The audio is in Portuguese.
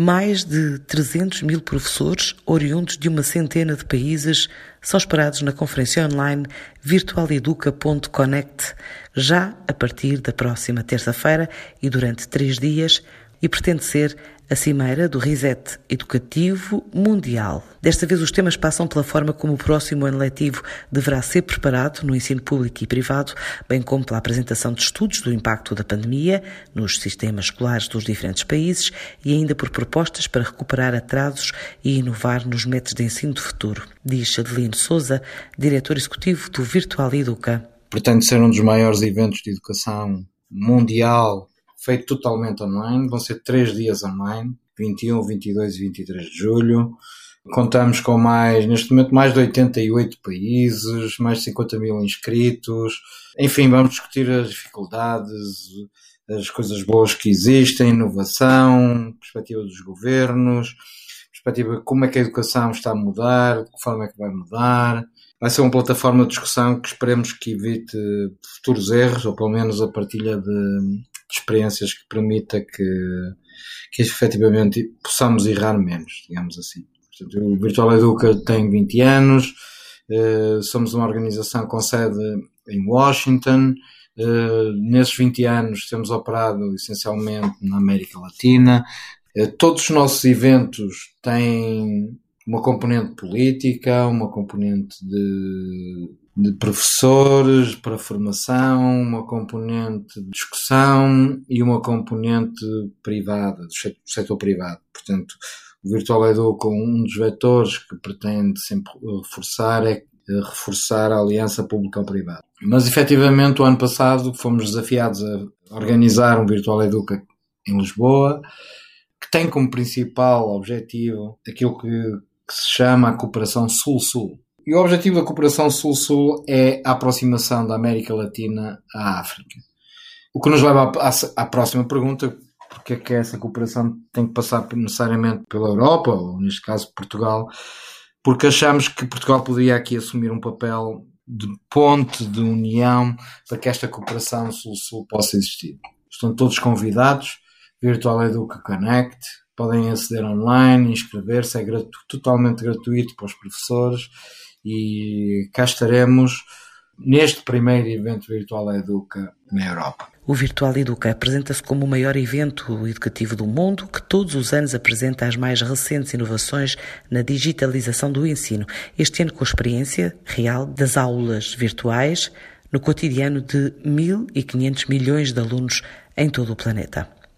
Mais de 300 mil professores, oriundos de uma centena de países, são esperados na conferência online VirtualEduca.Connect, já a partir da próxima terça-feira e durante 3 dias, e pretende ser a cimeira do reset educativo mundial. Desta vez os temas passam pela forma como o próximo ano letivo deverá ser preparado no ensino público e privado, bem como pela apresentação de estudos do impacto da pandemia nos sistemas escolares dos diferentes países e ainda por propostas para recuperar atrasos e inovar nos métodos de ensino do futuro, diz Adelino Sousa, diretor executivo do VirtualEduca. Pretende ser um dos maiores eventos de educação mundial, feito totalmente online, vão ser 3 dias online, 21, 22 e 23 de julho. Contamos com neste momento, mais de 88 países, mais de 50 mil inscritos. Enfim, vamos discutir as dificuldades, as coisas boas que existem, inovação, perspectiva dos governos, perspectiva de como é que a educação está a mudar, de que forma é que vai mudar. Vai ser uma plataforma de discussão que esperemos que evite futuros erros, ou pelo menos a partilha de experiências que permita que efetivamente possamos errar menos, digamos assim. Portanto, o VirtualEduca tem 20 anos, somos uma organização com sede em Washington, nesses 20 anos temos operado essencialmente na América Latina, todos os nossos eventos têm uma componente política, uma componente de professores para formação, uma componente de discussão e uma componente privada, do setor privado. Portanto, o VirtualEduca, um dos vetores que pretende sempre reforçar é reforçar a aliança público-privada. Mas, efetivamente, o ano passado fomos desafiados a organizar um VirtualEduca em Lisboa, que tem como principal objetivo aquilo que se chama a cooperação Sul-Sul. E o objetivo da cooperação Sul-Sul é a aproximação da América Latina à África. O que nos leva à próxima pergunta, porque é que essa cooperação tem que passar necessariamente pela Europa, ou neste caso Portugal, porque achamos que Portugal poderia aqui assumir um papel de ponte de união para que esta cooperação Sul-Sul possa existir. Estão todos convidados, VirtualEduca Connect, podem aceder online, inscrever-se, é totalmente gratuito para os professores. E cá estaremos neste primeiro evento VirtualEduca na Europa. O VirtualEduca apresenta-se como o maior evento educativo do mundo, que todos os anos apresenta as mais recentes inovações na digitalização do ensino. Este ano com a experiência real das aulas virtuais no cotidiano de 1.500 milhões de alunos em todo o planeta.